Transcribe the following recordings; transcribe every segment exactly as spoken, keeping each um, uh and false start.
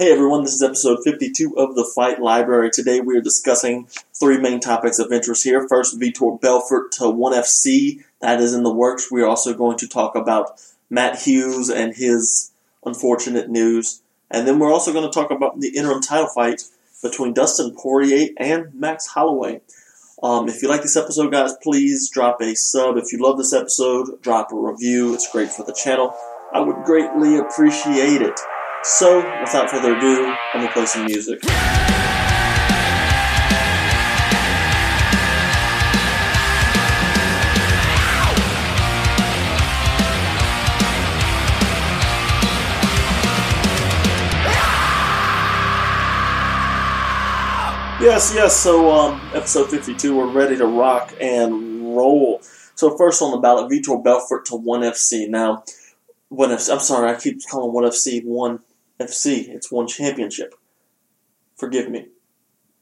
Hey everyone, this is episode fifty-two of the Fight Library. Today we are discussing three main topics of interest here. First, Vitor Belfort to ONE F C. That is in the works. We are also going to talk about Matt Hughes and his unfortunate news. And then we're also going to talk about the interim title fight between Dustin Poirier and Max Holloway. Um, if you like this episode, guys, please drop a sub. If you love this episode, drop a review. It's great for the channel. I would greatly appreciate it. So, without further ado, I'm going to play some music. Yes, yes, so um, episode fifty-two, we're ready to rock and roll. So first on the ballot, Vitor Belfort to ONE F C. Now, ONE F C, I'm sorry, I keep calling ONE F C ONE F C. It's ONE Championship. Forgive me.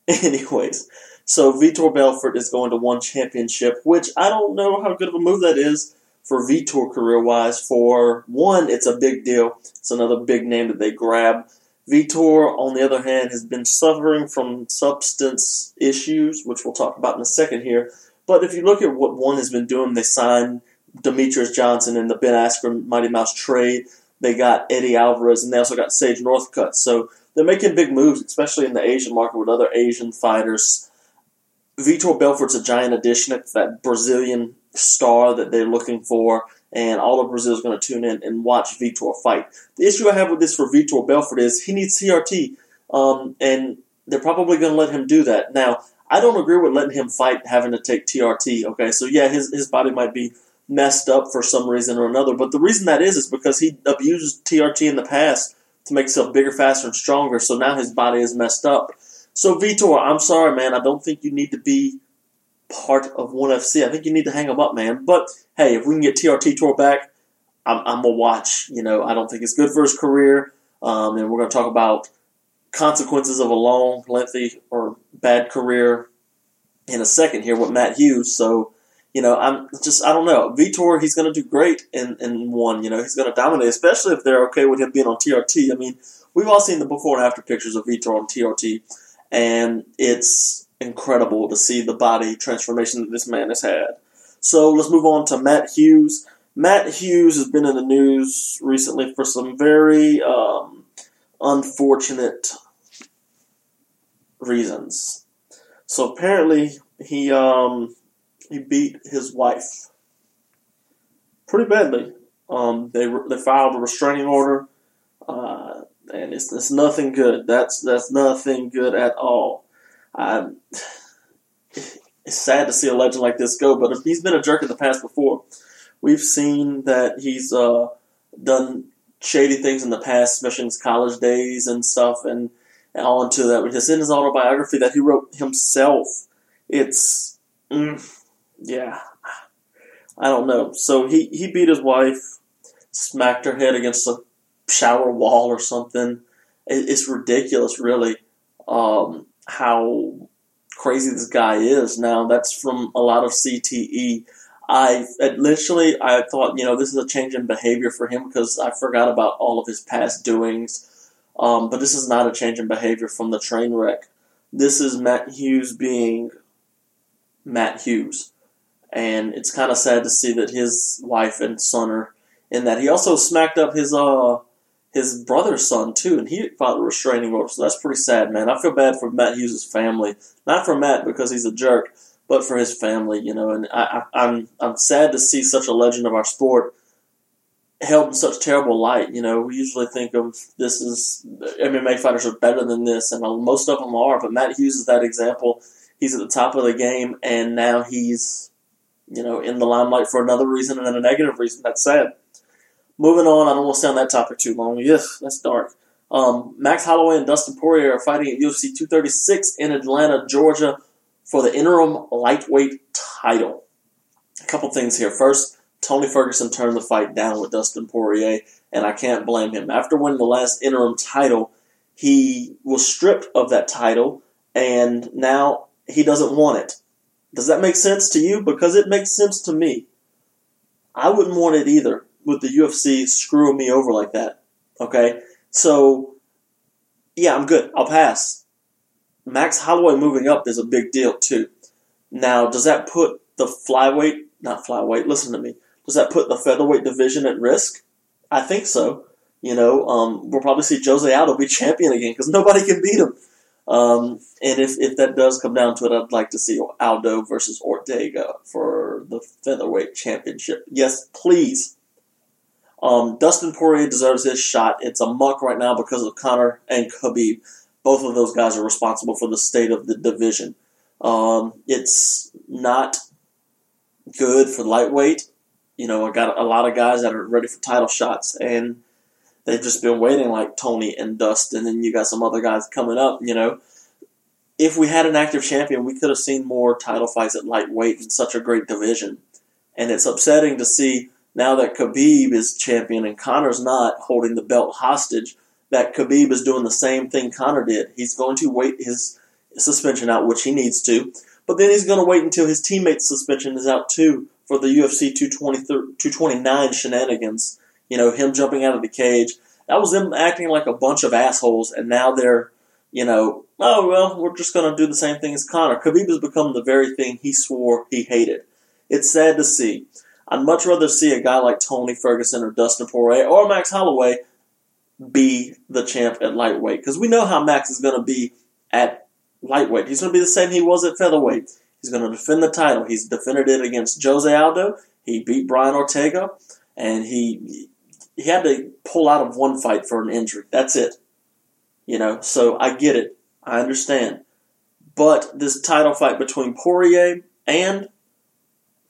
Anyways, so Vitor Belfort is going to ONE Championship, which I don't know how good of a move that is for Vitor career-wise. For ONE, it's a big deal. It's another big name that they grab. Vitor, on the other hand, has been suffering from substance issues, which we'll talk about in a second here. But if you look at what ONE has been doing, they signed Demetrius Johnson and the Ben Askren Mighty Mouse trade. They got Eddie Alvarez, and they also got Sage Northcutt. So they're making big moves, especially in the Asian market with other Asian fighters. Vitor Belfort's a giant addition. It's that Brazilian star that they're looking for, and all of Brazil is going to tune in and watch Vitor fight. The issue I have with this for Vitor Belfort is he needs C R T, um, and they're probably going to let him do that. Now, I don't agree with letting him fight having to take T R T. Okay, so yeah, his his body might be messed up for some reason or another. But the reason that is is because he abused T R T in the past to make himself bigger, faster, and stronger. So now his body is messed up. So Vitor, I'm sorry, man. I don't think you need to be part of ONE F C. I think you need to hang him up, man. But hey, if we can get T R T Tour back, I'm, I'm gonna watch. You know, I don't think it's good for his career. Um, and we're gonna talk about consequences of a long, lengthy, or bad career in a second here with Matt Hughes. So, you know, I'm just, I don't know. Vitor, he's going to do great in, in ONE. You know, he's going to dominate, especially if they're okay with him being on T R T. I mean, we've all seen the before and after pictures of Vitor on T R T, and it's incredible to see the body transformation that this man has had. So let's move on to Matt Hughes. Matt Hughes has been in the news recently for some very um, unfortunate reasons. So apparently he... Um, He beat his wife pretty badly. Um, they re- they filed a restraining order, uh, and it's it's nothing good. That's that's nothing good at all. I, it's sad to see a legend like this go, but if he's been a jerk in the past before. We've seen that he's uh, done shady things in the past, especially in his college days and stuff, and, and all into that. But it's in his autobiography that he wrote himself. It's mm, Yeah, I don't know. So he, he beat his wife, smacked her head against a shower wall or something. It, it's ridiculous, really, um, how crazy this guy is. Now, that's from a lot of C T E. I literally, I thought, you know, this is a change in behavior for him because I forgot about all of his past doings. Um, but this is not a change in behavior from the train wreck. This is Matt Hughes being Matt Hughes. And it's kind of sad to see that his wife and son are in that. He also smacked up his uh his brother's son, too, and he filed a restraining order. So that's pretty sad, man. I feel bad for Matt Hughes' family. Not for Matt because he's a jerk, but for his family, you know. And I, I, I'm I'm sad to see such a legend of our sport held in such terrible light. You know, we usually think of this as M M A fighters are better than this, and most of them are. But Matt Hughes is that example. He's at the top of the game, and now he's, you know, in the limelight for another reason and then a negative reason. That's sad. Moving on, I don't want to stay on that topic too long. Ugh, that's dark. Um, Max Holloway and Dustin Poirier are fighting at U F C two thirty-six in Atlanta, Georgia for the interim lightweight title. A couple things here. First, Tony Ferguson turned the fight down with Dustin Poirier, and I can't blame him. After winning the last interim title, he was stripped of that title, and now he doesn't want it. Does that make sense to you? Because it makes sense to me. I wouldn't want it either with the U F C screwing me over like that. Okay? So, yeah, I'm good, I'll pass. Max Holloway moving up is a big deal too. Now, does that put the flyweight, not flyweight, listen to me, does that put the featherweight division at risk? I think so. You know, um, we'll probably see Jose Aldo be champion again because nobody can beat him. Um, and if, if that does come down to it, I'd like to see Aldo versus Ortega for the featherweight championship. Yes, please. Um, Dustin Poirier deserves his shot. It's a muck right now because of Conor and Khabib. Both of those guys are responsible for the state of the division. Um, it's not good for lightweight. You know, I got a lot of guys that are ready for title shots, and they've just been waiting, like Tony and Dustin, and you got some other guys coming up, you know. If we had an active champion, we could have seen more title fights at lightweight in such a great division. And it's upsetting to see, now that Khabib is champion and Conor's not holding the belt hostage, that Khabib is doing the same thing Conor did. He's going to wait his suspension out, which he needs to, but then he's going to wait until his teammate's suspension is out too for the U F C two twenty-nine shenanigans. You know, him jumping out of the cage. That was them acting like a bunch of assholes, and now they're, you know, oh, well, we're just going to do the same thing as Conor. Khabib has become the very thing he swore he hated. It's sad to see. I'd much rather see a guy like Tony Ferguson or Dustin Poirier or Max Holloway be the champ at lightweight, because we know how Max is going to be at lightweight. He's going to be the same he was at featherweight. He's going to defend the title. He's defended it against Jose Aldo. He beat Brian Ortega, and he he had to pull out of one fight for an injury. That's it. You know, so I get it. I understand. But this title fight between Poirier and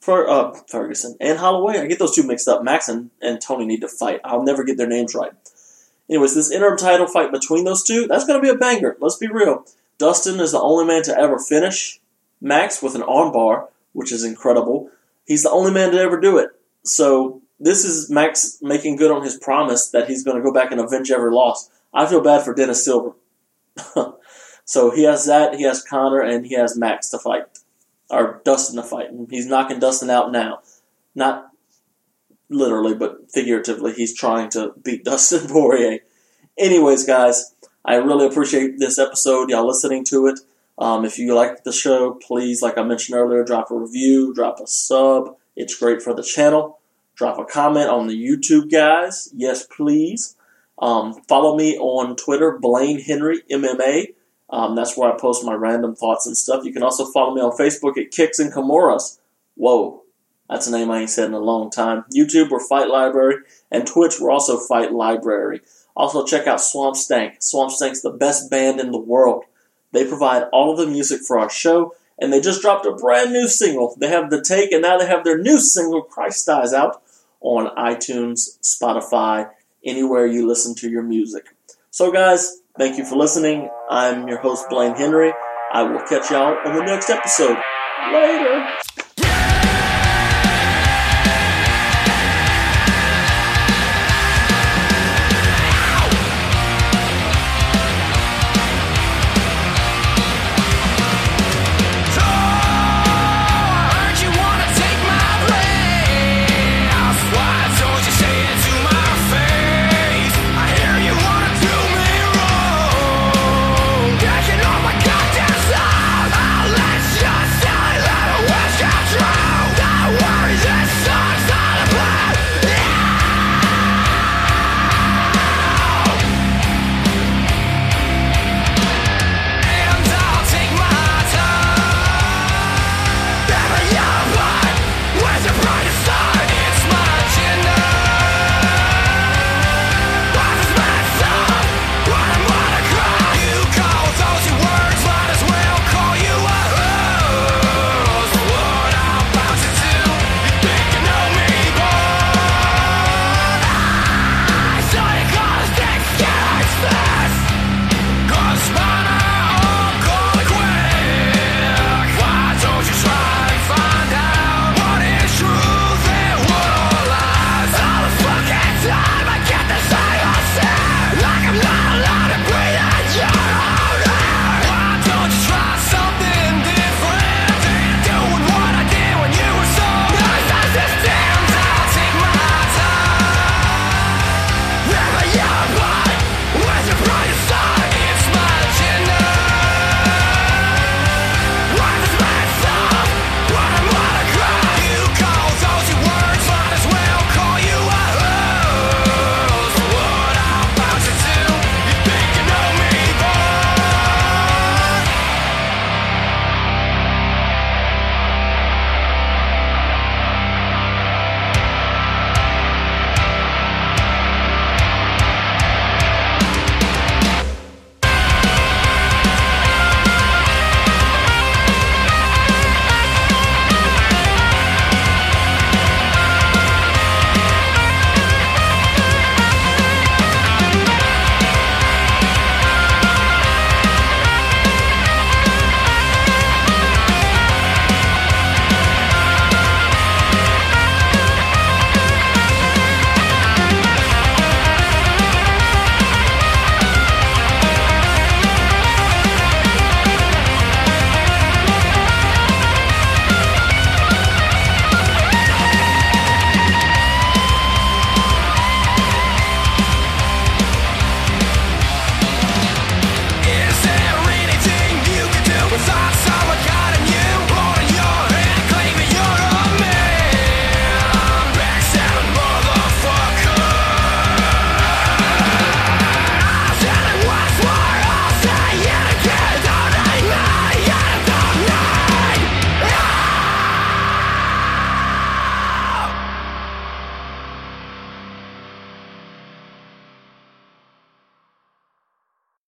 For, uh, Ferguson and Holloway. I get those two mixed up. Max and, and Tony need to fight. I'll never get their names right. Anyways, this interim title fight between those two, that's going to be a banger. Let's be real. Dustin is the only man to ever finish Max with an armbar, which is incredible. He's the only man to ever do it. So this is Max making good on his promise that he's going to go back and avenge every loss. I feel bad for Dennis Silver. So he has that, he has Conor, and he has Max to fight. Or Dustin to fight. He's knocking Dustin out now. Not literally, but figuratively, he's trying to beat Dustin Poirier. Anyways, guys, I really appreciate this episode. Y'all listening to it. Um, if you like the show, please, like I mentioned earlier, drop a review, drop a sub. It's great for the channel. Drop a comment on the YouTube, guys. Yes, please. Um, follow me on Twitter, Blaine Henry M M A. Um, that's where I post my random thoughts and stuff. You can also follow me on Facebook at Kicks and Kamoras. Whoa, that's a name I ain't said in a long time. YouTube, we're Fight Library. And Twitch, we're also Fight Library. Also, check out Swamp Stank. Swamp Stank's the best band in the world. They provide all of the music for our show, and they just dropped a brand new single. They have The Take, and now they have their new single, Christ Dies Out, on iTunes, Spotify, anywhere you listen to your music. So, guys, thank you for listening. I'm your host, Blaine Henry. I will catch y'all on the next episode. Later.